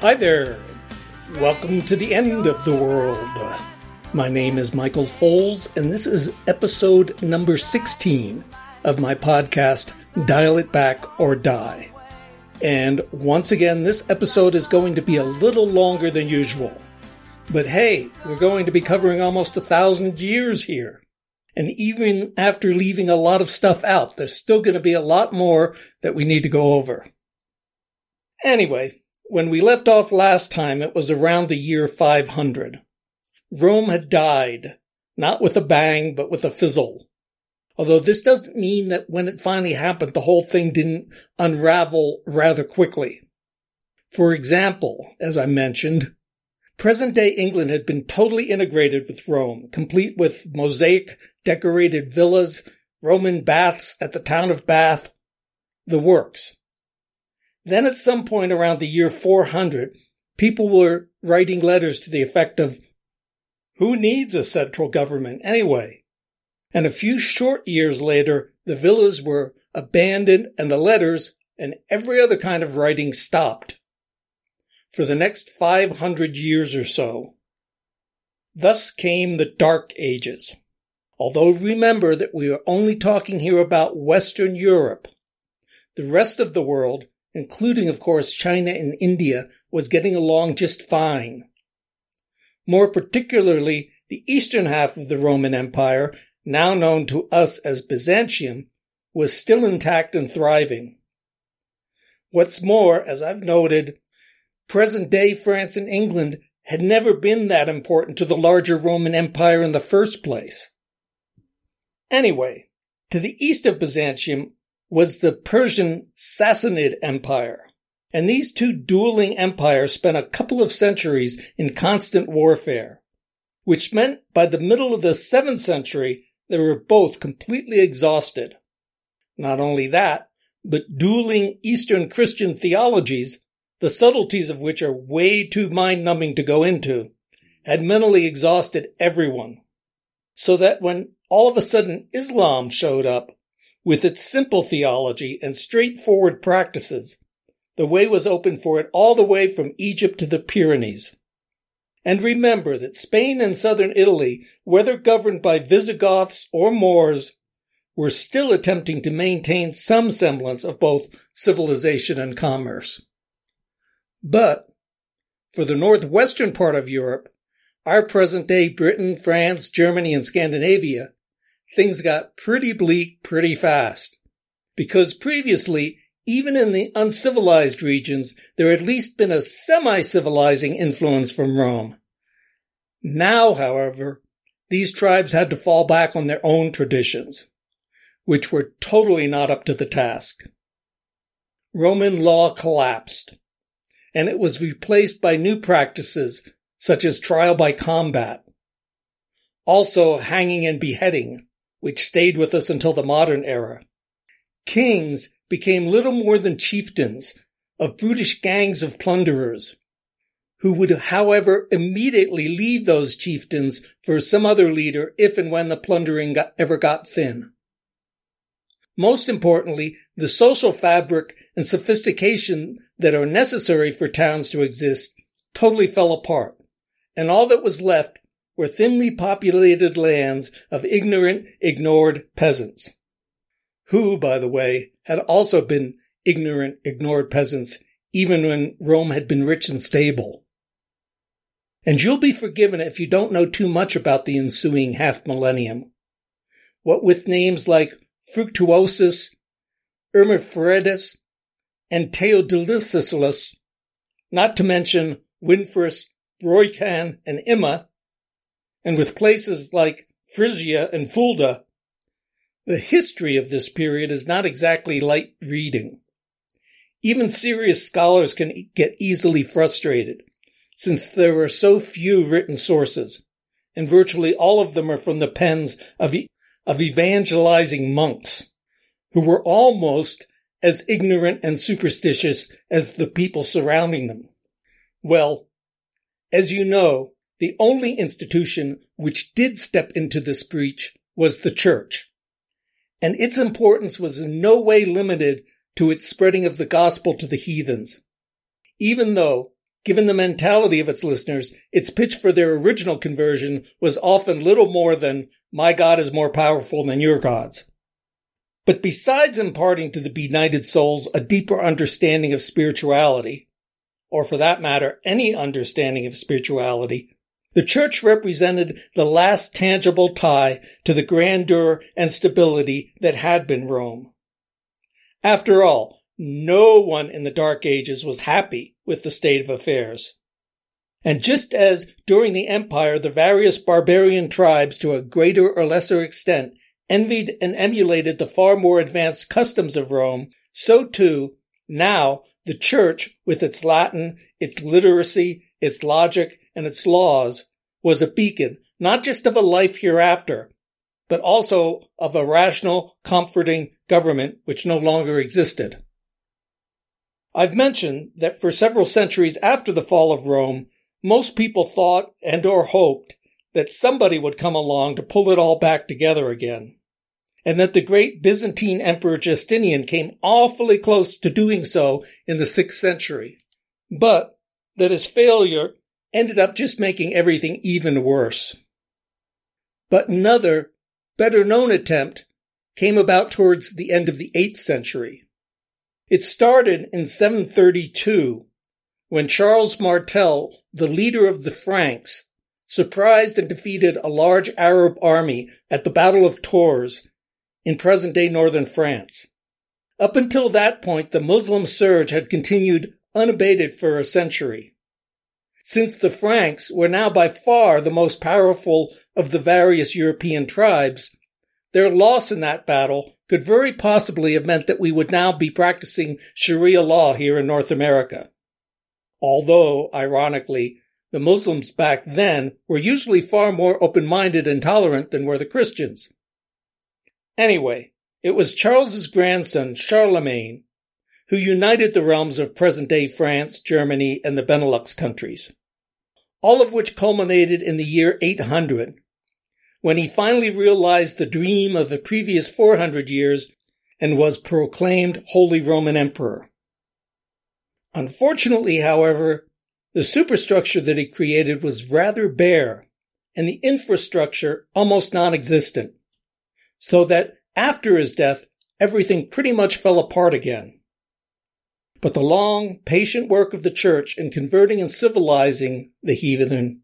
Hi there. Welcome to the end of the world. My name is Michael Foles, and this is episode number 16 of my podcast, Dial It Back or Die. And once again, this episode is going to be a little longer than usual. But hey, we're going to be covering almost 1,000 years here. And even after leaving a lot of stuff out, there's still going to be a lot more that we need to go over. Anyway, when we left off last time, it was around the year 500. Rome had died, not with a bang, but with a fizzle. Although this doesn't mean that when it finally happened, the whole thing didn't unravel rather quickly. For example, as I mentioned, present-day England had been totally integrated with Rome, complete with mosaic decorated villas, Roman baths at the town of Bath, the works. Then at some point around the year 400, people were writing letters to the effect of, "Who needs a central government anyway?" And a few short years later, the villas were abandoned and the letters and every other kind of writing stopped for the next 500 years or so. Thus came the Dark Ages. Although remember that we are only talking here about Western Europe. The rest of the world, including of course China and India, was getting along just fine. More particularly, the eastern half of the Roman Empire, now known to us as Byzantium, was still intact and thriving. What's more, as I've noted, present-day France and England had never been that important to the larger Roman Empire in the first place. Anyway, to the east of Byzantium was the Persian Sassanid Empire, and these two dueling empires spent a couple of centuries in constant warfare, which meant by the middle of the 7th century they were both completely exhausted. Not only that, but dueling Eastern Christian theologies, the subtleties of which are way too mind-numbing to go into, had mentally exhausted everyone. So that when all of a sudden Islam showed up, with its simple theology and straightforward practices, the way was open for it all the way from Egypt to the Pyrenees. And remember that Spain and southern Italy, whether governed by Visigoths or Moors, were still attempting to maintain some semblance of both civilization and commerce. But for the northwestern part of Europe, our present-day Britain, France, Germany, and Scandinavia, things got pretty bleak pretty fast. Because previously, even in the uncivilized regions, there had at least been a semi-civilizing influence from Rome. Now, however, these tribes had to fall back on their own traditions, which were totally not up to the task. Roman law collapsed, and it was replaced by new practices such as trial by combat. Also hanging and beheading, which stayed with us until the modern era. Kings became little more than chieftains of brutish gangs of plunderers, who would, however, immediately leave those chieftains for some other leader if and when the plundering ever got thin. Most importantly, the social fabric and sophistication that are necessary for towns to exist totally fell apart, and all that was left were thinly populated lands of ignorant, ignored peasants, who, by the way, had also been ignorant, ignored peasants even when Rome had been rich and stable. And you'll be forgiven if you don't know too much about the ensuing half-millennium. What with names like Fructuosus, Ermafredus, and Theodosius, not to mention Winfrus, Roycan, and Imma, and with places like Frisia and Fulda, the history of this period is not exactly light reading. Even serious scholars can get easily frustrated, since there are so few written sources, and virtually all of them are from the pens of evangelizing monks, who were almost as ignorant and superstitious as the people surrounding them. Well, as you know, the only institution which did step into this breach was the church, and its importance was in no way limited to its spreading of the gospel to the heathens, even though Given the mentality of its listeners, its pitch for their original conversion was often little more than, "My God is more powerful than your gods." But besides imparting to the benighted souls a deeper understanding of spirituality, or for that matter, any understanding of spirituality, the Church represented the last tangible tie to the grandeur and stability that had been Rome. After all, no one in the Dark Ages was happy with the state of affairs. And just as during the Empire the various barbarian tribes, to a greater or lesser extent, envied and emulated the far more advanced customs of Rome, so too, now, the Church, with its Latin, its literacy, its logic, and its laws, was a beacon, not just of a life hereafter, but also of a rational, comforting government which no longer existed. I've mentioned that for several centuries after the fall of Rome, most people thought and or hoped that somebody would come along to pull it all back together again, and that the great Byzantine Emperor Justinian came awfully close to doing so in the 6th century, but that his failure ended up just making everything even worse. But another, better-known attempt came about towards the end of the 8th century. It started in 732, when Charles Martel, the leader of the Franks, surprised and defeated a large Arab army at the Battle of Tours in present-day northern France. Up until that point, the Muslim surge had continued unabated for a century. Since the Franks were now by far the most powerful of the various European tribes, their loss in that battle could very possibly have meant that we would now be practicing Sharia law here in North America. Although, ironically, the Muslims back then were usually far more open-minded and tolerant than were the Christians. Anyway, it was Charles's grandson, Charlemagne, who united the realms of present-day France, Germany, and the Benelux countries, all of which culminated in the year 800, when he finally realized the dream of the previous 400 years and was proclaimed Holy Roman Emperor. Unfortunately, however, the superstructure that he created was rather bare, and the infrastructure almost non-existent, so that after his death, everything pretty much fell apart again. But the long, patient work of the Church in converting and civilizing the heathen,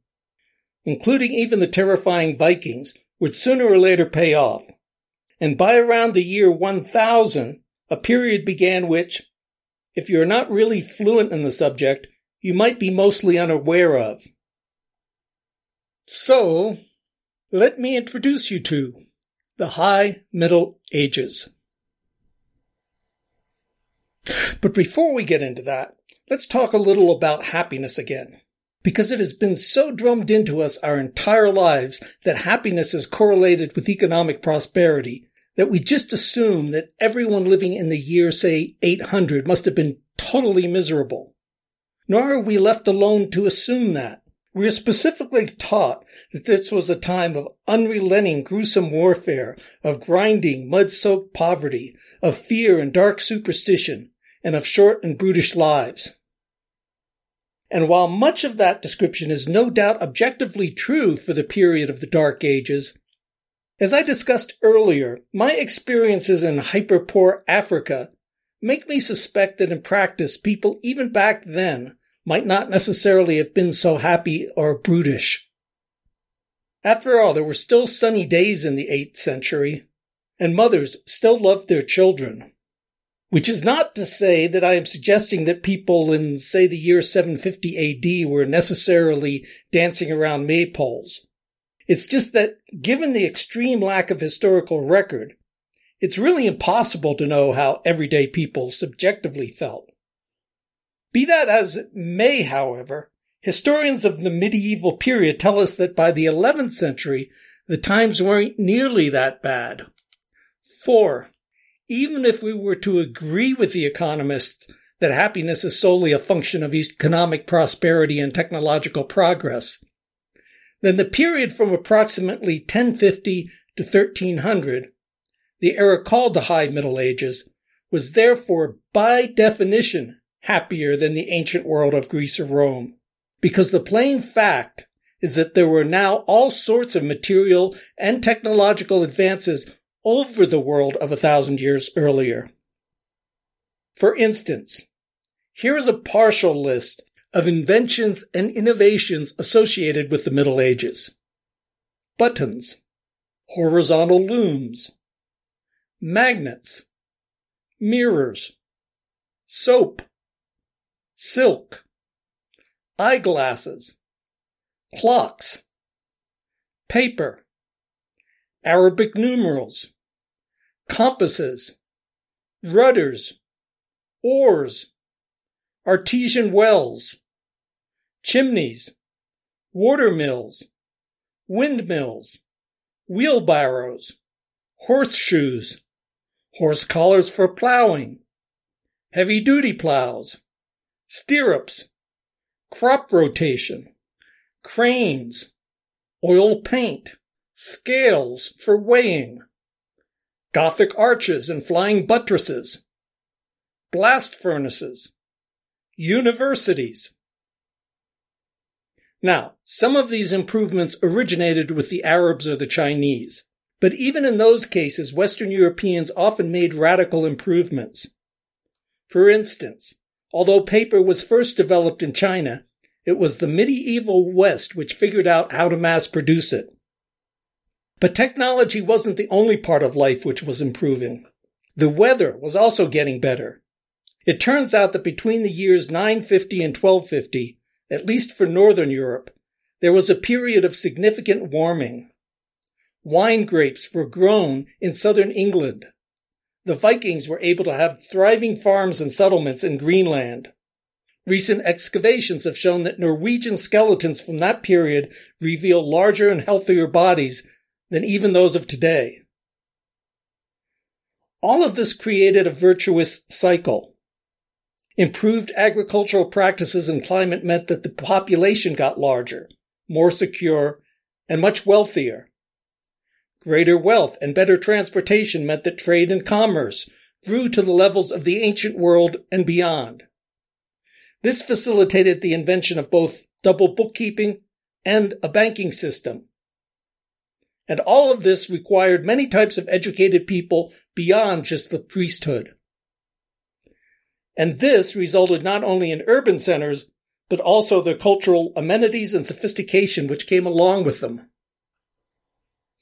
including even the terrifying Vikings, would sooner or later pay off. And by around the year 1000, a period began which, if you're not really fluent in the subject, you might be mostly unaware of. So, let me introduce you to the High Middle Ages. But before we get into that, let's talk a little about happiness again, because it has been so drummed into us our entire lives that happiness is correlated with economic prosperity that we just assume that everyone living in the year, say, 800 must have been totally miserable. Nor are we left alone to assume that. We are specifically taught that this was a time of unrelenting, gruesome warfare, of grinding, mud-soaked poverty, of fear and dark superstition, and of short and brutish lives. And while much of that description is no doubt objectively true for the period of the Dark Ages, as I discussed earlier, my experiences in hyper-poor Africa make me suspect that in practice, people even back then might not necessarily have been so happy or brutish. After all, there were still sunny days in the 8th century, and mothers still loved their children. Which is not to say that I am suggesting that people in, say, the year 750 AD were necessarily dancing around maypoles. It's just that, given the extreme lack of historical record, it's really impossible to know how everyday people subjectively felt. Be that as it may, however, historians of the medieval period tell us that by the 11th century, the times weren't nearly that bad. For, even if we were to agree with the economists that happiness is solely a function of economic prosperity and technological progress, then the period from approximately 1050 to 1300, the era called the High Middle Ages, was therefore, by definition, happier than the ancient world of Greece or Rome, because the plain fact is that there were now all sorts of material and technological advances over the world of 1,000 years earlier. For instance, here is a partial list of inventions and innovations associated with the Middle Ages. Buttons, horizontal looms, magnets, mirrors, soap, silk, eyeglasses, clocks, paper, Arabic numerals, compasses, rudders, oars, artesian wells, chimneys, water mills, windmills, wheelbarrows, horseshoes, horse collars for plowing, heavy-duty plows, stirrups, crop rotation, cranes, oil paint, scales for weighing, Gothic arches and flying buttresses, blast furnaces, universities. Now, some of these improvements originated with the Arabs or the Chinese, but even in those cases, Western Europeans often made radical improvements. For instance, although paper was first developed in China, it was the medieval West which figured out how to mass produce it. But technology wasn't the only part of life which was improving. The weather was also getting better. It turns out that between the years 950 and 1250, at least for Northern Europe, there was a period of significant warming. Wine grapes were grown in southern England. The Vikings were able to have thriving farms and settlements in Greenland. Recent excavations have shown that Norwegian skeletons from that period reveal larger and healthier bodies than even those of today. All of this created a virtuous cycle. Improved agricultural practices and climate meant that the population got larger, more secure, and much wealthier. Greater wealth and better transportation meant that trade and commerce grew to the levels of the ancient world and beyond. This facilitated the invention of both double bookkeeping and a banking system. And all of this required many types of educated people beyond just the priesthood. And this resulted not only in urban centers, but also the cultural amenities and sophistication which came along with them.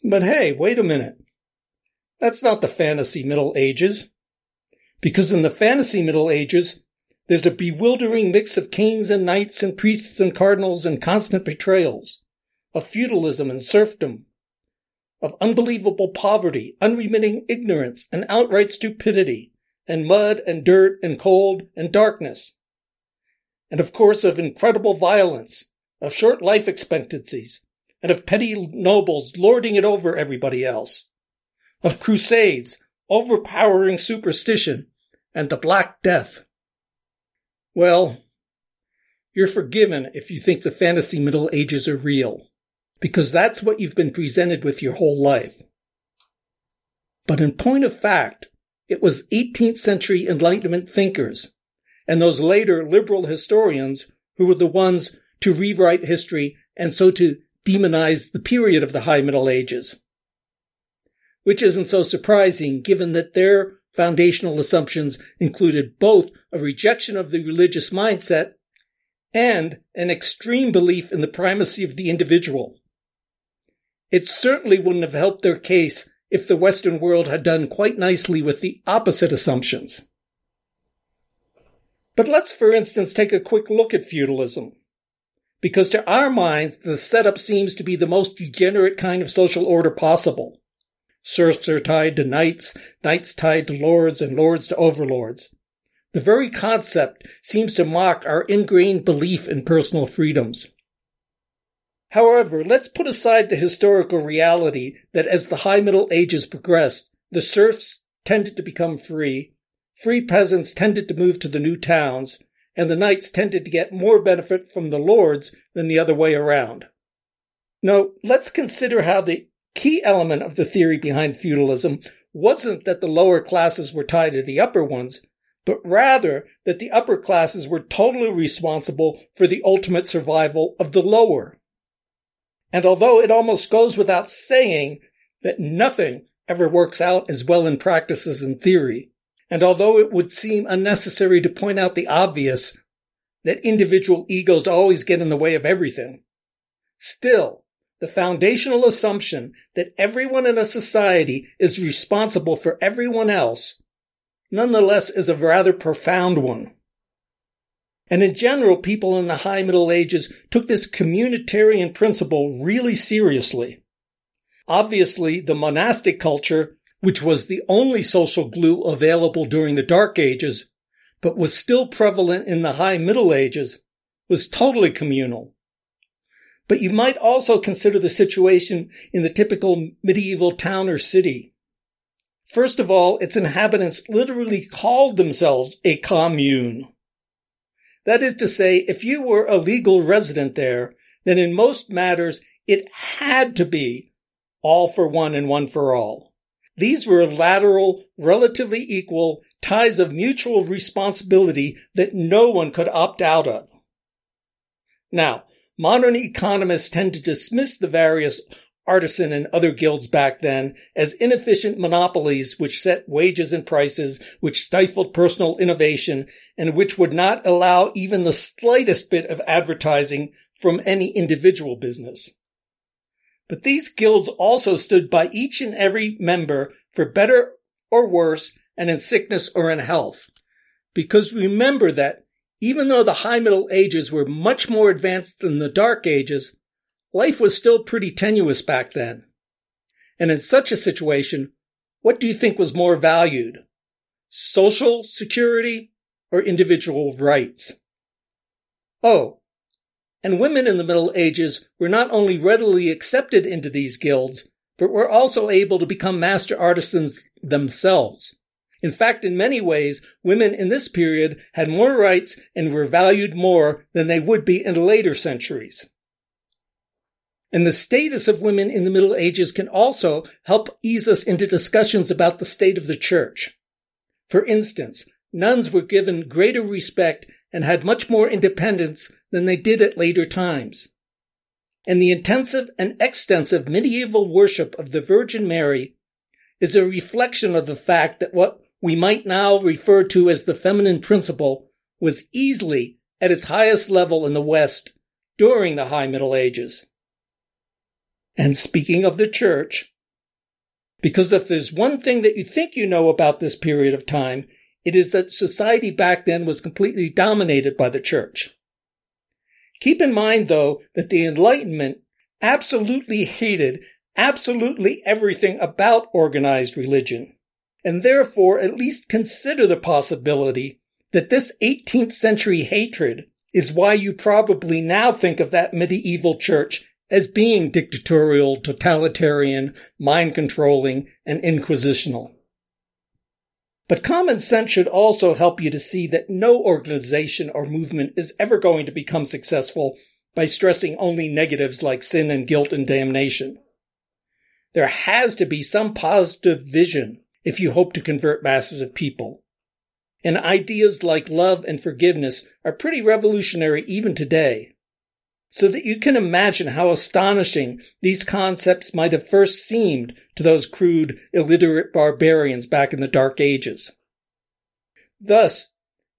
But hey, wait a minute. That's not the fantasy Middle Ages. Because in the fantasy Middle Ages, there's a bewildering mix of kings and knights and priests and cardinals and constant betrayals, of feudalism and serfdom, of unbelievable poverty, unremitting ignorance, and outright stupidity, and mud and dirt and cold and darkness, and of course of incredible violence, of short life expectancies, and of petty nobles lording it over everybody else, of crusades, overpowering superstition, and the Black Death. Well, you're forgiven if you think the fantasy Middle Ages are real, because that's what you've been presented with your whole life. But in point of fact, it was 18th century Enlightenment thinkers and those later liberal historians who were the ones to rewrite history and so to demonize the period of the High Middle Ages. Which isn't so surprising given that their foundational assumptions included both a rejection of the religious mindset and an extreme belief in the primacy of the individual. It certainly wouldn't have helped their case if the Western world had done quite nicely with the opposite assumptions. But let's, for instance, take a quick look at feudalism, because to our minds, the setup seems to be the most degenerate kind of social order possible. Serfs are tied to knights, knights tied to lords, and lords to overlords. The very concept seems to mock our ingrained belief in personal freedoms. However, let's put aside the historical reality that as the High Middle Ages progressed, the serfs tended to become free, free peasants tended to move to the new towns, and the knights tended to get more benefit from the lords than the other way around. Now, let's consider how the key element of the theory behind feudalism wasn't that the lower classes were tied to the upper ones, but rather that the upper classes were totally responsible for the ultimate survival of the lower. And although it almost goes without saying that nothing ever works out as well in practice as in theory, and although it would seem unnecessary to point out the obvious, that individual egos always get in the way of everything, still, the foundational assumption that everyone in a society is responsible for everyone else nonetheless is a rather profound one. And in general, people in the High Middle Ages took this communitarian principle really seriously. Obviously, the monastic culture, which was the only social glue available during the Dark Ages, but was still prevalent in the High Middle Ages, was totally communal. But you might also consider the situation in the typical medieval town or city. First of all, its inhabitants literally called themselves a commune. That is to say, if you were a legal resident there, then in most matters it had to be all for one and one for all. These were lateral, relatively equal ties of mutual responsibility that no one could opt out of. Now, modern economists tend to dismiss the various artisan and other guilds back then as inefficient monopolies which set wages and prices, which stifled personal innovation, and which would not allow even the slightest bit of advertising from any individual business. But these guilds also stood by each and every member for better or worse, and in sickness or in health. Because remember that, even though the High Middle Ages were much more advanced than the Dark Ages, life was still pretty tenuous back then. And in such a situation, what do you think was more valued? Social security or individual rights? Oh, and women in the Middle Ages were not only readily accepted into these guilds, but were also able to become master artisans themselves. In fact, in many ways, women in this period had more rights and were valued more than they would be in later centuries. And the status of women in the Middle Ages can also help ease us into discussions about the state of the church. For instance, nuns were given greater respect and had much more independence than they did at later times. And the intensive and extensive medieval worship of the Virgin Mary is a reflection of the fact that what we might now refer to as the feminine principle was easily at its highest level in the West during the High Middle Ages. And speaking of the church, because if there's one thing that you think you know about this period of time, it is that society back then was completely dominated by the church. Keep in mind, though, that the Enlightenment absolutely hated absolutely everything about organized religion, and therefore at least consider the possibility that this 18th century hatred is why you probably now think of that medieval church as being dictatorial, totalitarian, mind-controlling, and inquisitional. But common sense should also help you to see that no organization or movement is ever going to become successful by stressing only negatives like sin and guilt and damnation. There has to be some positive vision if you hope to convert masses of people. And ideas like love and forgiveness are pretty revolutionary even today. So that you can imagine how astonishing these concepts might have first seemed to those crude, illiterate barbarians back in the Dark Ages. Thus,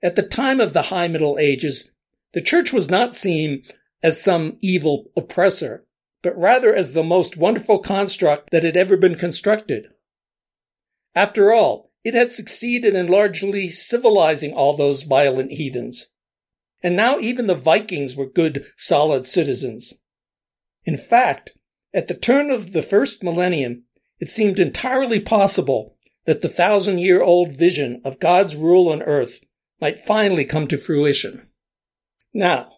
at the time of the High Middle Ages, the church was not seen as some evil oppressor, but rather as the most wonderful construct that had ever been constructed. After all, it had succeeded in largely civilizing all those violent heathens. And now even the Vikings were good, solid citizens. In fact, at the turn of the first millennium, it seemed entirely possible that the 1,000-year-old vision of God's rule on earth might finally come to fruition. Now,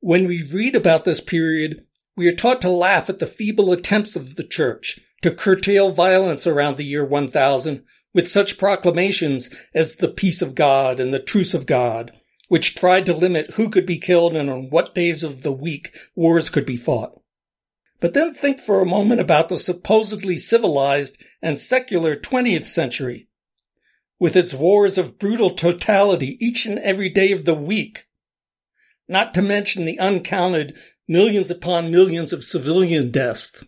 when we read about this period, we are taught to laugh at the feeble attempts of the Church to curtail violence around the year 1000 with such proclamations as the peace of God and the truce of God, which tried to limit who could be killed and on what days of the week wars could be fought. But then think for a moment about the supposedly civilized and secular 20th century, with its wars of brutal totality each and every day of the week, not to mention the uncounted millions upon millions of civilian deaths.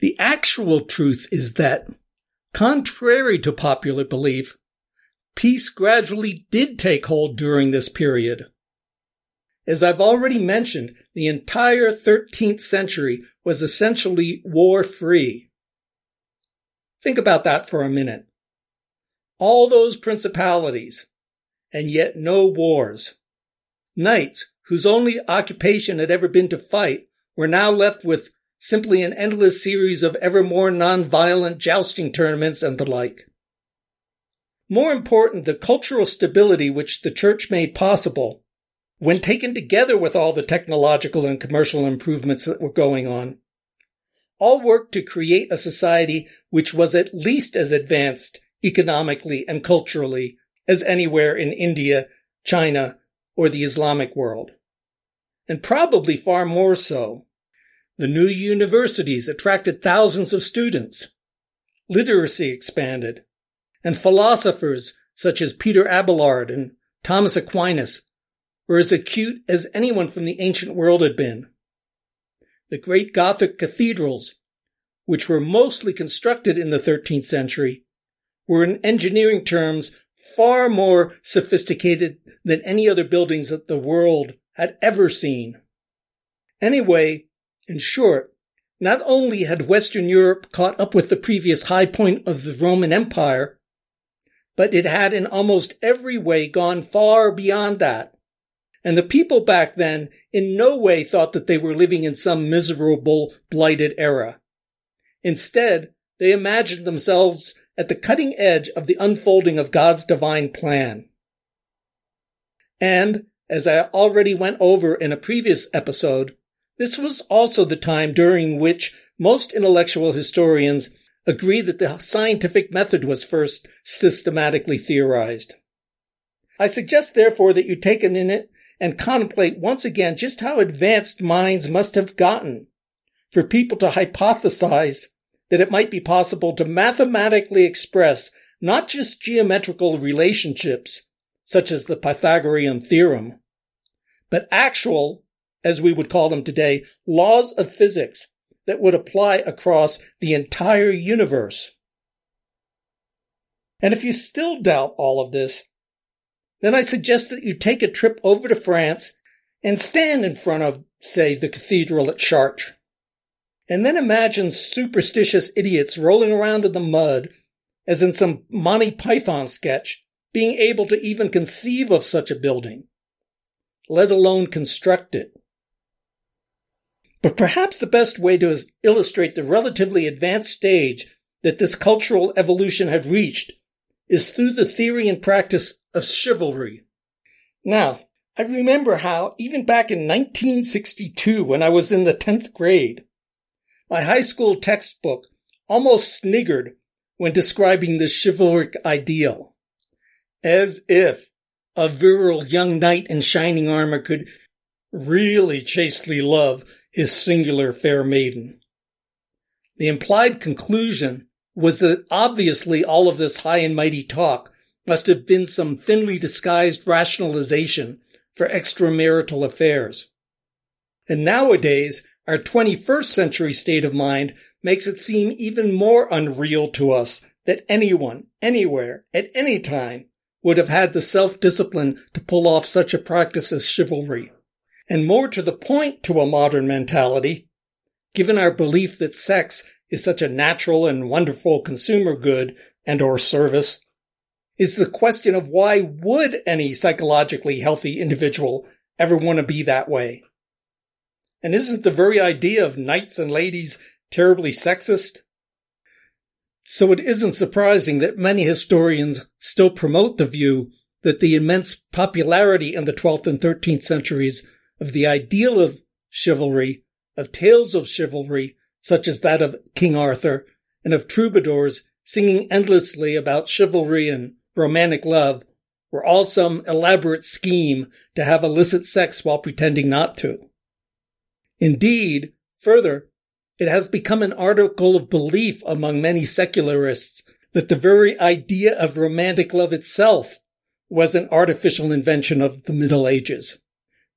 The actual truth is that, contrary to popular belief, peace gradually did take hold during this period. As I've already mentioned, the entire 13th century was essentially war-free. Think about that for a minute. All those principalities, and yet no wars. Knights, whose only occupation had ever been to fight, were now left with simply an endless series of ever more non-violent jousting tournaments and the like. More important, the cultural stability which the Church made possible, when taken together with all the technological and commercial improvements that were going on, all worked to create a society which was at least as advanced economically and culturally as anywhere in India, China, or the Islamic world. And probably far more so. The new universities attracted thousands of students. Literacy expanded. And philosophers such as Peter Abelard and Thomas Aquinas were as acute as anyone from the ancient world had been. The great Gothic cathedrals, which were mostly constructed in the 13th century, were in engineering terms far more sophisticated than any other buildings that the world had ever seen. Anyway, in short, not only had Western Europe caught up with the previous high point of the Roman Empire, but it had in almost every way gone far beyond that. And the people back then in no way thought that they were living in some miserable, blighted era. Instead, they imagined themselves at the cutting edge of the unfolding of God's divine plan. And, as I already went over in a previous episode, this was also the time during which most intellectual historians agree that the scientific method was first systematically theorized. I suggest, therefore, that you take a minute and contemplate once again just how advanced minds must have gotten for people to hypothesize that it might be possible to mathematically express not just geometrical relationships, such as the Pythagorean theorem, but actual, as we would call them today, laws of physics that would apply across the entire universe. And if you still doubt all of this, then I suggest that you take a trip over to France and stand in front of, say, the cathedral at Chartres. And then imagine superstitious idiots rolling around in the mud, as in some Monty Python sketch, being able to even conceive of such a building, let alone construct it. But perhaps the best way to illustrate the relatively advanced stage that this cultural evolution had reached is through the theory and practice of chivalry. Now, I remember how, even back in 1962, when I was in the 10th grade, my high school textbook almost sniggered when describing the chivalric ideal, as if a virile young knight in shining armor could really chastely love his singular fair maiden. The implied conclusion was that obviously all of this high and mighty talk must have been some thinly disguised rationalization for extramarital affairs. And nowadays, our 21st century state of mind makes it seem even more unreal to us that anyone, anywhere, at any time, would have had the self-discipline to pull off such a practice as chivalry. And more to the point to a modern mentality, given our belief that sex is such a natural and wonderful consumer good and or service, is the question of why would any psychologically healthy individual ever want to be that way? And isn't the very idea of knights and ladies terribly sexist? So it isn't surprising that many historians still promote the view that the immense popularity in the 12th and 13th centuries of the ideal of chivalry, of tales of chivalry, such as that of King Arthur, and of troubadours singing endlessly about chivalry and romantic love, were all some elaborate scheme to have illicit sex while pretending not to. Indeed, further, it has become an article of belief among many secularists that the very idea of romantic love itself was an artificial invention of the Middle Ages.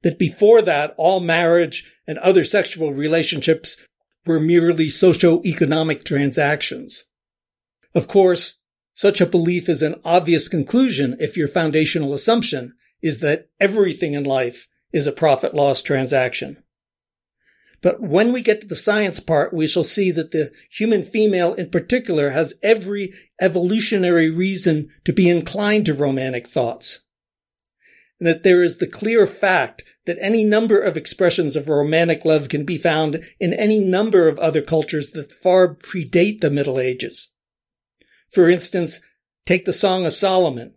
That before that, all marriage and other sexual relationships were merely socio-economic transactions. Of course, such a belief is an obvious conclusion if your foundational assumption is that everything in life is a profit-loss transaction. But when we get to the science part, we shall see that the human female in particular has every evolutionary reason to be inclined to romantic thoughts, and that there is the clear fact that any number of expressions of romantic love can be found in any number of other cultures that far predate the Middle Ages. For instance, take the Song of Solomon,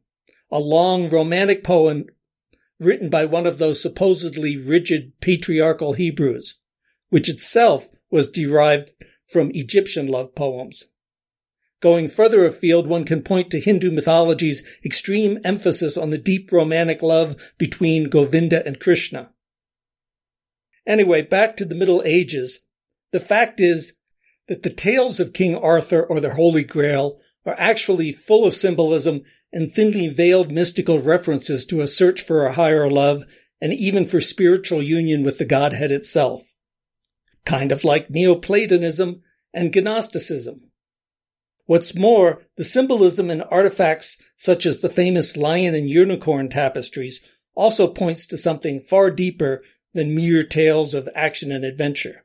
a long romantic poem written by one of those supposedly rigid patriarchal Hebrews, which itself was derived from Egyptian love poems. Going further afield, one can point to Hindu mythology's extreme emphasis on the deep romantic love between Govinda and Krishna. Anyway, back to the Middle Ages. The fact is that the tales of King Arthur or the Holy Grail are actually full of symbolism and thinly veiled mystical references to a search for a higher love and even for spiritual union with the Godhead itself. Kind of like Neoplatonism and Gnosticism. What's more, the symbolism in artifacts such as the famous lion and unicorn tapestries also points to something far deeper than mere tales of action and adventure.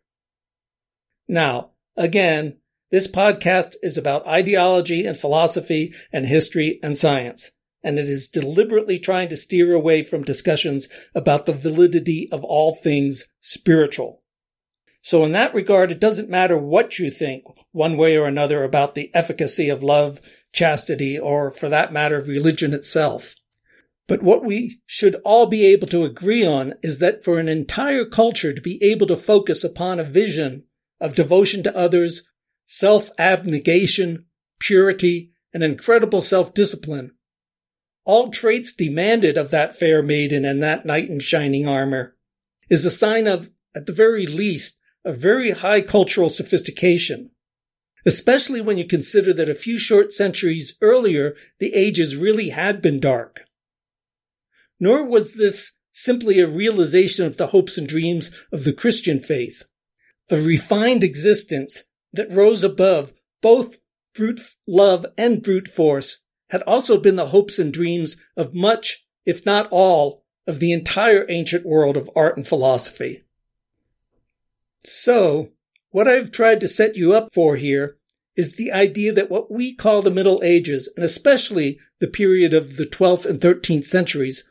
Now, again, this podcast is about ideology and philosophy and history and science, and it is deliberately trying to steer away from discussions about the validity of all things spiritual. So in that regard, it doesn't matter what you think one way or another about the efficacy of love, chastity, or for that matter, religion itself. But what we should all be able to agree on is that for an entire culture to be able to focus upon a vision of devotion to others, self-abnegation, purity, and incredible self-discipline, all traits demanded of that fair maiden and that knight in shining armor, is a sign of, at the very least, a very high cultural sophistication, especially when you consider that a few short centuries earlier, the ages really had been dark. Nor was this simply a realization of the hopes and dreams of the Christian faith, a refined existence that rose above both brute love and brute force had also been the hopes and dreams of much, if not all, of the entire ancient world of art and philosophy. So, what I've tried to set you up for here is the idea that what we call the Middle Ages, and especially the period of the 12th and 13th centuries,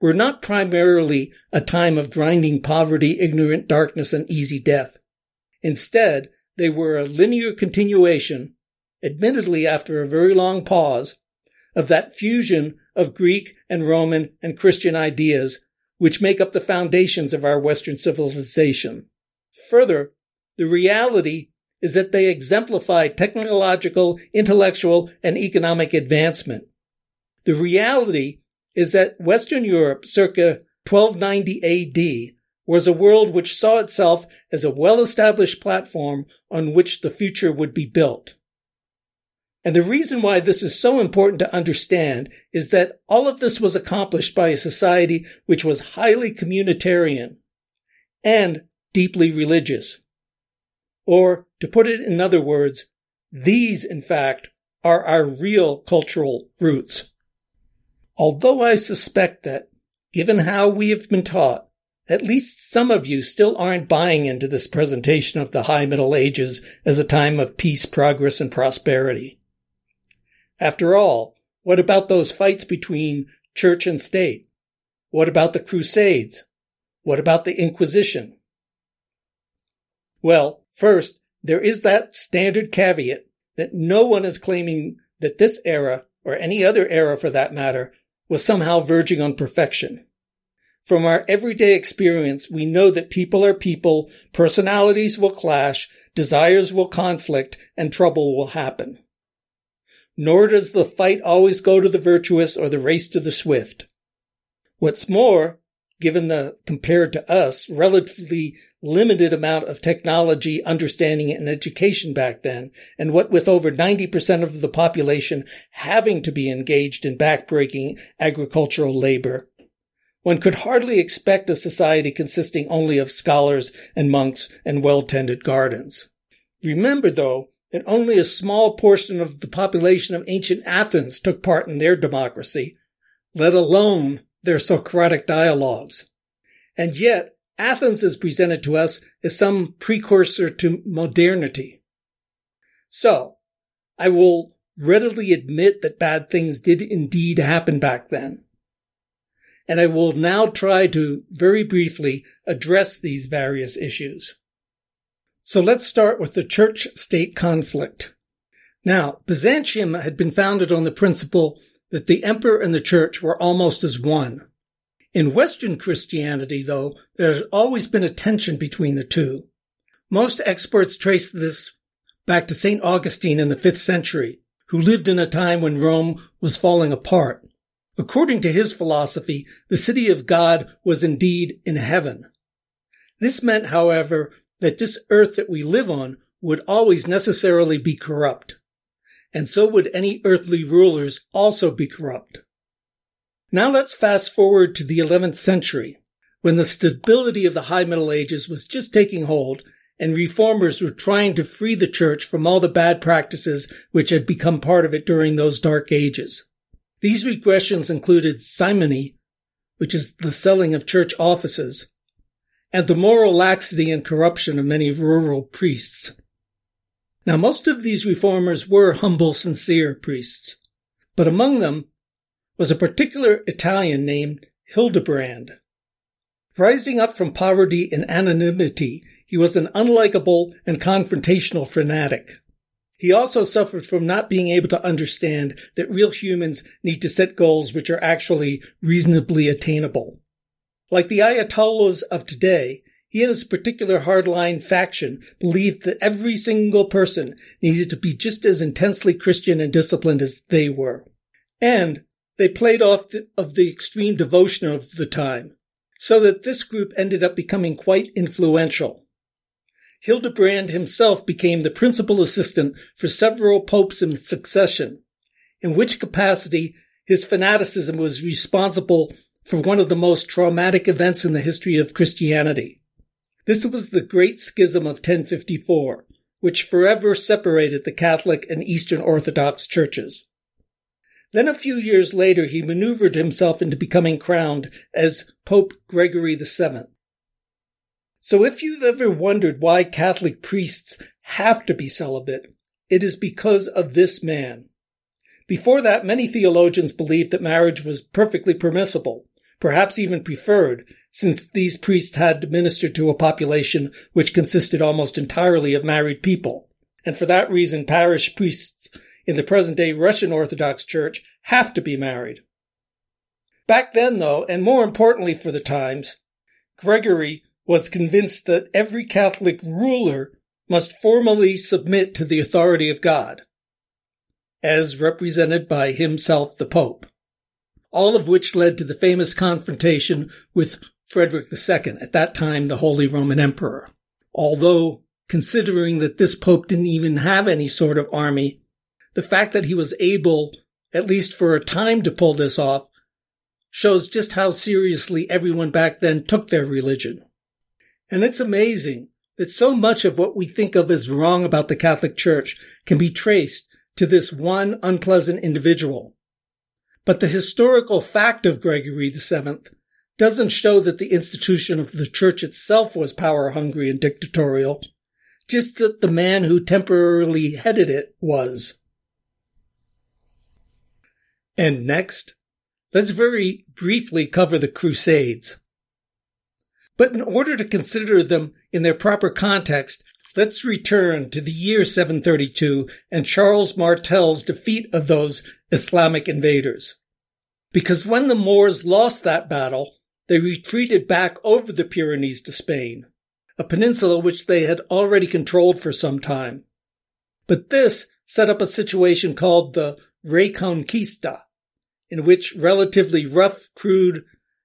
were not primarily a time of grinding poverty, ignorant darkness, and easy death. Instead, they were a linear continuation, admittedly after a very long pause, of that fusion of Greek and Roman and Christian ideas which make up the foundations of our Western civilization. Further, the reality is that they exemplify technological, intellectual, and economic advancement. The reality is that Western Europe, circa 1290 AD, was a world which saw itself as a well-established platform on which the future would be built. And the reason why this is so important to understand is that all of this was accomplished by a society which was highly communitarian and deeply religious. Or, to put it in other words, these, in fact, are our real cultural roots. Although I suspect that, given how we have been taught, at least some of you still aren't buying into this presentation of the High Middle Ages as a time of peace, progress, and prosperity. After all, what about those fights between church and state? What about the Crusades? What about the Inquisition? Well, first, there is that standard caveat that no one is claiming that this era, or any other era for that matter, was somehow verging on perfection. From our everyday experience, we know that people are people, personalities will clash, desires will conflict, and trouble will happen. Nor does the fight always go to the virtuous or the race to the swift. What's more, given the, compared to us, relatively limited amount of technology, understanding, and education back then, and what with over 90% of the population having to be engaged in backbreaking agricultural labor, one could hardly expect a society consisting only of scholars and monks and well-tended gardens. Remember, though, that only a small portion of the population of ancient Athens took part in their democracy, let alone their Socratic dialogues. And yet, Athens is presented to us as some precursor to modernity. So, I will readily admit that bad things did indeed happen back then. And I will now try to very briefly address these various issues. So let's start with the church-state conflict. Now, Byzantium had been founded on the principle that the emperor and the church were almost as one. In Western Christianity, though, there has always been a tension between the two. Most experts trace this back to Saint Augustine in the 5th century, who lived in a time when Rome was falling apart. According to his philosophy, the city of God was indeed in heaven. This meant, however, that this earth that we live on would always necessarily be corrupt, and so would any earthly rulers also be corrupt. Now let's fast forward to the 11th century, when the stability of the High Middle Ages was just taking hold, and reformers were trying to free the church from all the bad practices which had become part of it during those dark ages. These regressions included simony, which is the selling of church offices, and the moral laxity and corruption of many rural priests. Now, most of these reformers were humble, sincere priests, but among them was a particular Italian named Hildebrand. Rising up from poverty and anonymity, he was an unlikable and confrontational fanatic. He also suffered from not being able to understand that real humans need to set goals which are actually reasonably attainable. Like the Ayatollahs of today, he and his particular hardline faction believed that every single person needed to be just as intensely Christian and disciplined as they were. And they played off of the extreme devotion of the time, so that this group ended up becoming quite influential. Hildebrand himself became the principal assistant for several popes in succession, in which capacity his fanaticism was responsible for one of the most traumatic events in the history of Christianity. This was the Great Schism of 1054, which forever separated the Catholic and Eastern Orthodox churches. Then a few years later, he maneuvered himself into becoming crowned as Pope Gregory the Seventh. So if you've ever wondered why Catholic priests have to be celibate, it is because of this man. Before that, many theologians believed that marriage was perfectly permissible, perhaps even preferred, since these priests had to minister to a population which consisted almost entirely of married people. And for that reason, parish priests in the present-day Russian Orthodox Church have to be married. Back then, though, and more importantly for the times, Gregory was convinced that every Catholic ruler must formally submit to the authority of God, as represented by himself the Pope, all of which led to the famous confrontation with Frederick II, at that time the Holy Roman Emperor. Although, considering that this Pope didn't even have any sort of army, the fact that he was able, at least for a time, to pull this off shows just how seriously everyone back then took their religion. And it's amazing that so much of what we think of as wrong about the Catholic Church can be traced to this one unpleasant individual. But the historical fact of Gregory VII doesn't show that the institution of the Church itself was power-hungry and dictatorial, just that the man who temporarily headed it was. And next, let's very briefly cover the Crusades. But in order to consider them in their proper context, let's return to the year 732 and Charles Martel's defeat of those Islamic invaders. Because when the Moors lost that battle, they retreated back over the Pyrenees to Spain, a peninsula which they had already controlled for some time. But this set up a situation called the Reconquista, in which relatively rough, crude,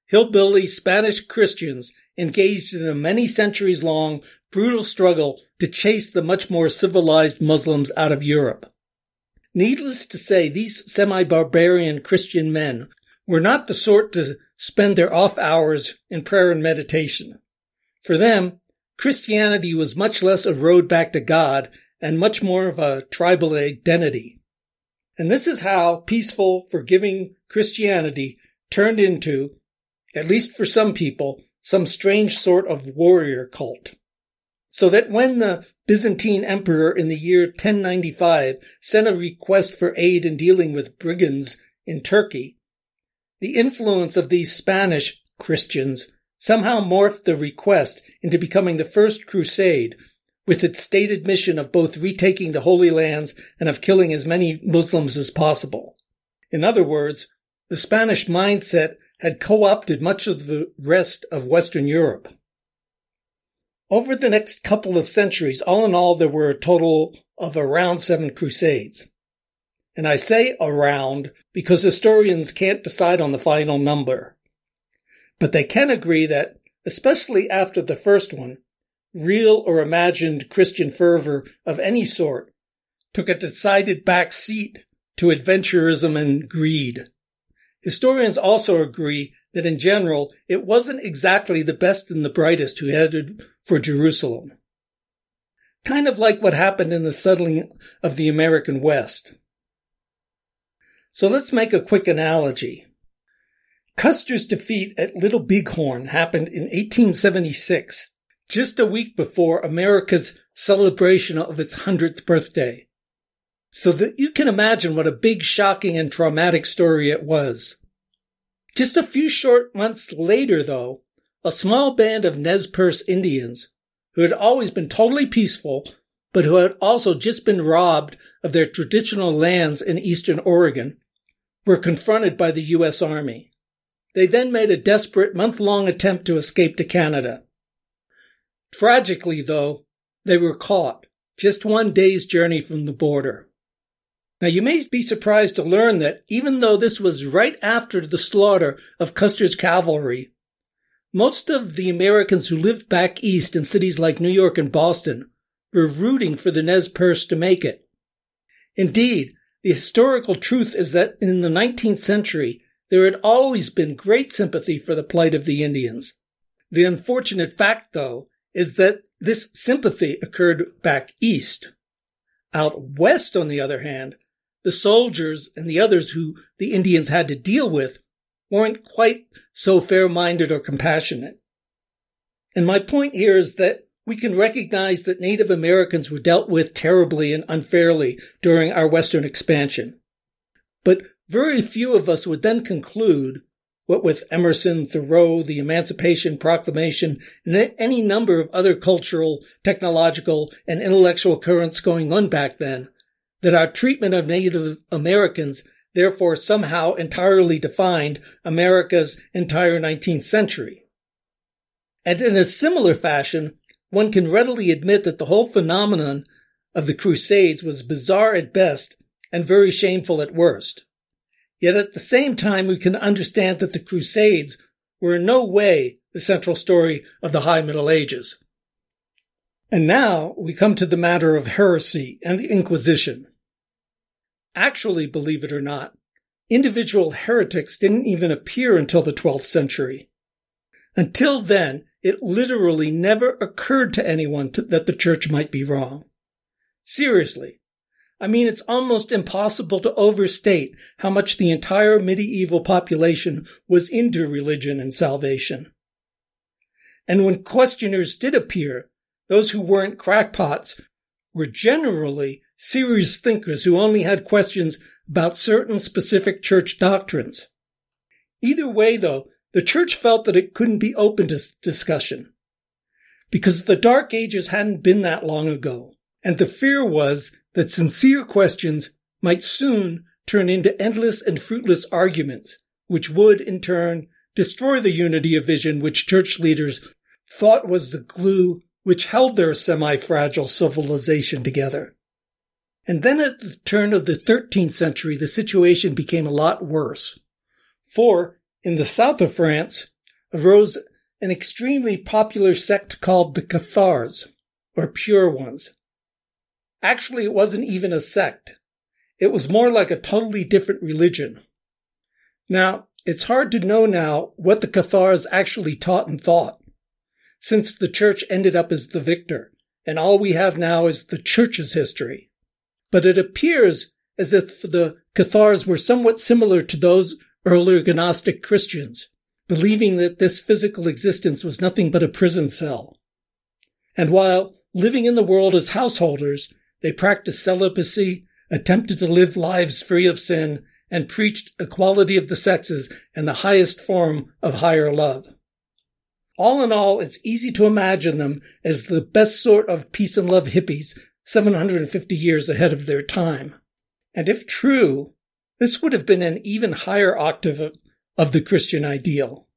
hillbilly Spanish Christians engaged in a many centuries long brutal struggle to chase the much more civilized Muslims out of Europe. Needless to say, these semi-barbarian Christian men were not the sort to spend their off hours in prayer and meditation. For them, Christianity was much less a road back to God and much more of a tribal identity. And this is how peaceful, forgiving Christianity turned into, at least for some people, some strange sort of warrior cult. So that when the Byzantine emperor in the year 1095 sent a request for aid in dealing with brigands in Turkey, the influence of these Spanish Christians somehow morphed the request into becoming the First Crusade, with its stated mission of both retaking the Holy Lands and of killing as many Muslims as possible. In other words, the Spanish mindset had co-opted much of the rest of Western Europe. Over the next couple of centuries, all in all, there were a total of around 7 crusades. And I say around because historians can't decide on the final number. But they can agree that, especially after the first one, real or imagined Christian fervor of any sort took a decided back seat to adventurism and greed. Historians also agree that in general, it wasn't exactly the best and the brightest who headed for Jerusalem. Kind of like what happened in the settling of the American West. So let's make a quick analogy. Custer's defeat at Little Bighorn happened in 1876, just a week before America's celebration of its 100th birthday. So that you can imagine what a big, shocking, and traumatic story it was. Just a few short months later, though, a small band of Nez Perce Indians, who had always been totally peaceful, but who had also just been robbed of their traditional lands in eastern Oregon, were confronted by the U.S. Army. They then made a desperate month-long attempt to escape to Canada. Tragically, though, they were caught, just one day's journey from the border. Now, you may be surprised to learn that even though this was right after the slaughter of Custer's cavalry, most of the Americans who lived back east in cities like New York and Boston were rooting for the Nez Perce to make it. Indeed, the historical truth is that in the 19th century, there had always been great sympathy for the plight of the Indians. The unfortunate fact, though, is that this sympathy occurred back east. Out west, on the other hand, the soldiers and the others who the Indians had to deal with weren't quite so fair-minded or compassionate. And my point here is that we can recognize that Native Americans were dealt with terribly and unfairly during our Western expansion. But very few of us would then conclude, what with Emerson, Thoreau, the Emancipation Proclamation, and any number of other cultural, technological, and intellectual currents going on back then, that our treatment of Native Americans therefore somehow entirely defined America's entire 19th century. And in a similar fashion, one can readily admit that the whole phenomenon of the Crusades was bizarre at best and very shameful at worst. Yet at the same time, we can understand that the Crusades were in no way the central story of the High Middle Ages. And now we come to the matter of heresy and the Inquisition. Actually, believe it or not, individual heretics didn't even appear until the 12th century. Until then, it literally never occurred to anyone that the Church might be wrong. Seriously. I mean, it's almost impossible to overstate how much the entire medieval population was into religion and salvation. And when questioners did appear, those who weren't crackpots were generally serious thinkers who only had questions about certain specific church doctrines. Either way, though, the church felt that it couldn't be open to discussion, because the Dark Ages hadn't been that long ago, and the fear was that sincere questions might soon turn into endless and fruitless arguments, which would, in turn, destroy the unity of vision which church leaders thought was the glue which held their semi-fragile civilization together. And then at the turn of the 13th century, the situation became a lot worse. For, in the south of France, arose an extremely popular sect called the Cathars, or Pure Ones. Actually, it wasn't even a sect. It was more like a totally different religion. Now, it's hard to know now what the Cathars actually taught and thought, since the church ended up as the victor, and all we have now is the church's history. But it appears as if the Cathars were somewhat similar to those earlier Gnostic Christians, believing that this physical existence was nothing but a prison cell. And while living in the world as householders, they practiced celibacy, attempted to live lives free of sin, and preached equality of the sexes and the highest form of higher love. All in all, it's easy to imagine them as the best sort of peace and love hippies 750 years ahead of their time. And if true, this would have been an even higher octave of the Christian ideal.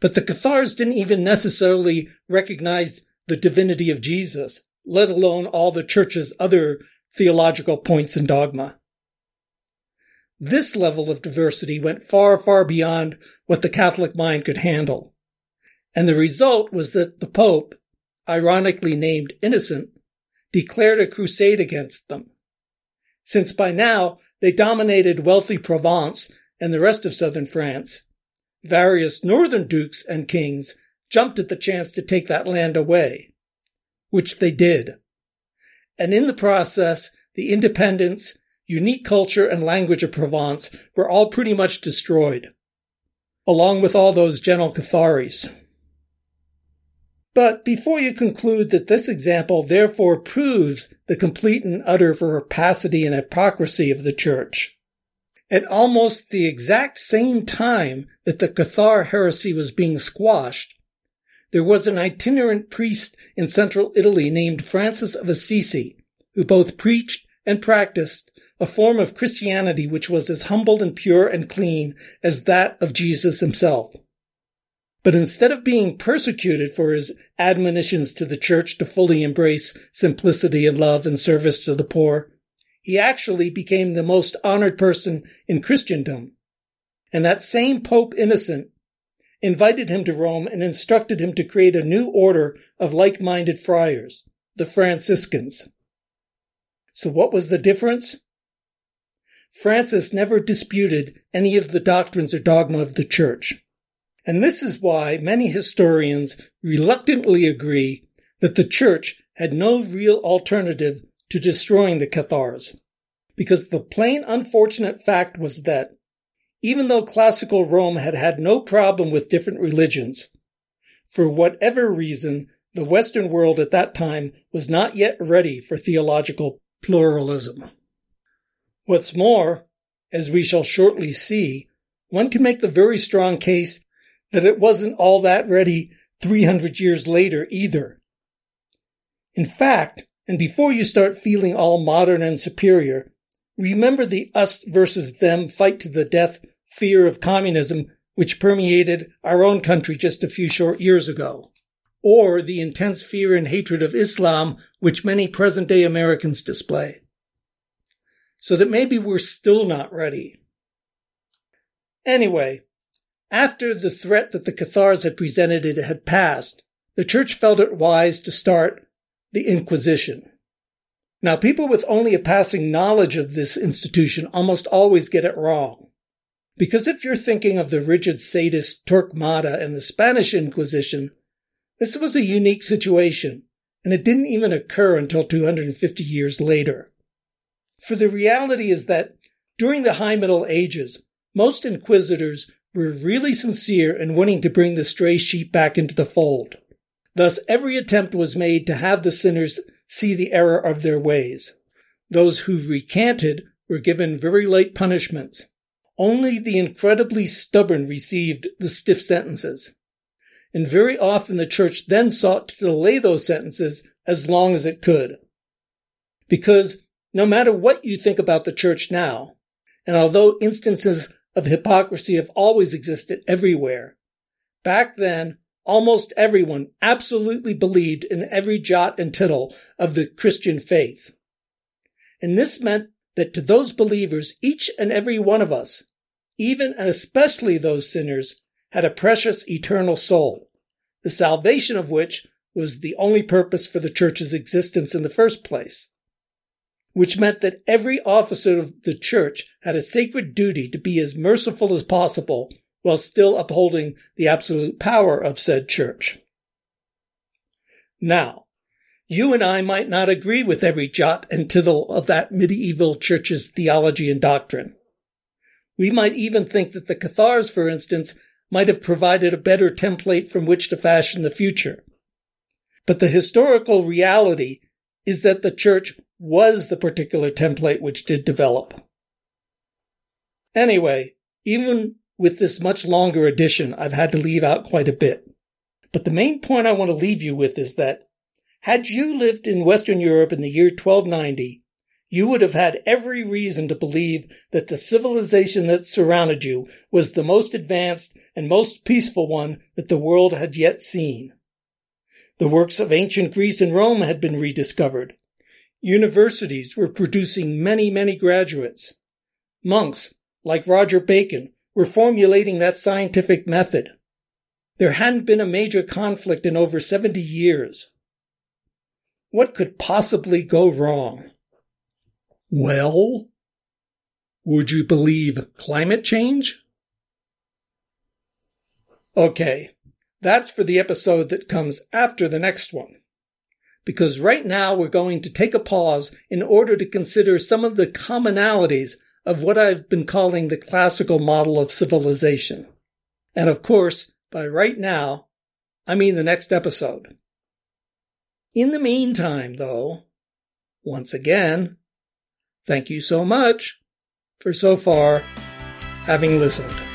But the Cathars didn't even necessarily recognize the divinity of Jesus, let alone all the church's other theological points and dogma. This level of diversity went far, far beyond what the Catholic mind could handle. And the result was that the Pope, ironically named Innocent, declared a crusade against them, since by now they dominated wealthy Provence and the rest of southern France. Various northern dukes and kings jumped at the chance to take that land away, which they did. And in the process, the independence, unique culture, and language of Provence were all pretty much destroyed, along with all those gentle Catharis. But before you conclude that this example therefore proves the complete and utter veracity and hypocrisy of the Church, at almost the exact same time that the Cathar heresy was being squashed, there was an itinerant priest in central Italy named Francis of Assisi, who both preached and practiced a form of Christianity which was as humble and pure and clean as that of Jesus himself. But instead of being persecuted for his admonitions to the church to fully embrace simplicity and love and service to the poor, he actually became the most honored person in Christendom. And that same Pope Innocent invited him to Rome and instructed him to create a new order of like-minded friars, the Franciscans. So what was the difference? Francis never disputed any of the doctrines or dogma of the Church. And this is why many historians reluctantly agree that the Church had no real alternative to destroying the Cathars, because the plain unfortunate fact was that, even though classical Rome had had no problem with different religions, for whatever reason, the Western world at that time was not yet ready for theological pluralism. What's more, as we shall shortly see, one can make the very strong case that it wasn't all that ready 300 years later either. In fact, and before you start feeling all modern and superior, remember the us versus them fight to the death fear of communism which permeated our own country just a few short years ago, or the intense fear and hatred of Islam which many present-day Americans display. So that maybe we're still not ready. Anyway, after the threat that the Cathars had presented had passed, the Church felt it wise to start the Inquisition. Now, people with only a passing knowledge of this institution almost always get it wrong, because if you're thinking of the rigid sadist Torquemada and the Spanish Inquisition, this was a unique situation, and it didn't even occur until 250 years later. For the reality is that during the High Middle Ages, most inquisitors were really sincere in wanting to bring the stray sheep back into the fold. Thus, every attempt was made to have the sinners see the error of their ways. Those who recanted were given very light punishments. Only the incredibly stubborn received the stiff sentences. And very often the church then sought to delay those sentences as long as it could. Because no matter what you think about the church now, and although instances of hypocrisy have always existed everywhere, back then, almost everyone absolutely believed in every jot and tittle of the Christian faith. And this meant that to those believers, each and every one of us, even and especially those sinners, had a precious eternal soul, the salvation of which was the only purpose for the church's existence in the first place, which meant that every officer of the church had a sacred duty to be as merciful as possible while still upholding the absolute power of said church. Now, you and I might not agree with every jot and tittle of that medieval church's theology and doctrine. We might even think that the Cathars, for instance, might have provided a better template from which to fashion the future. But the historical reality is that the church was the particular template which did develop. Anyway, even with this much longer edition, I've had to leave out quite a bit. But the main point I want to leave you with is that, had you lived in Western Europe in the year 1290, you would have had every reason to believe that the civilization that surrounded you was the most advanced and most peaceful one that the world had yet seen. The works of ancient Greece and Rome had been rediscovered. Universities were producing many, many graduates. Monks, like Roger Bacon, were formulating that scientific method. There hadn't been a major conflict in over 70 years. What could possibly go wrong? Well, would you believe climate change? Okay. That's for the episode that comes after the next one, because right now we're going to take a pause in order to consider some of the commonalities of what I've been calling the classical model of civilization. And of course, by right now, I mean the next episode. In the meantime, though, once again, thank you so much for so far having listened.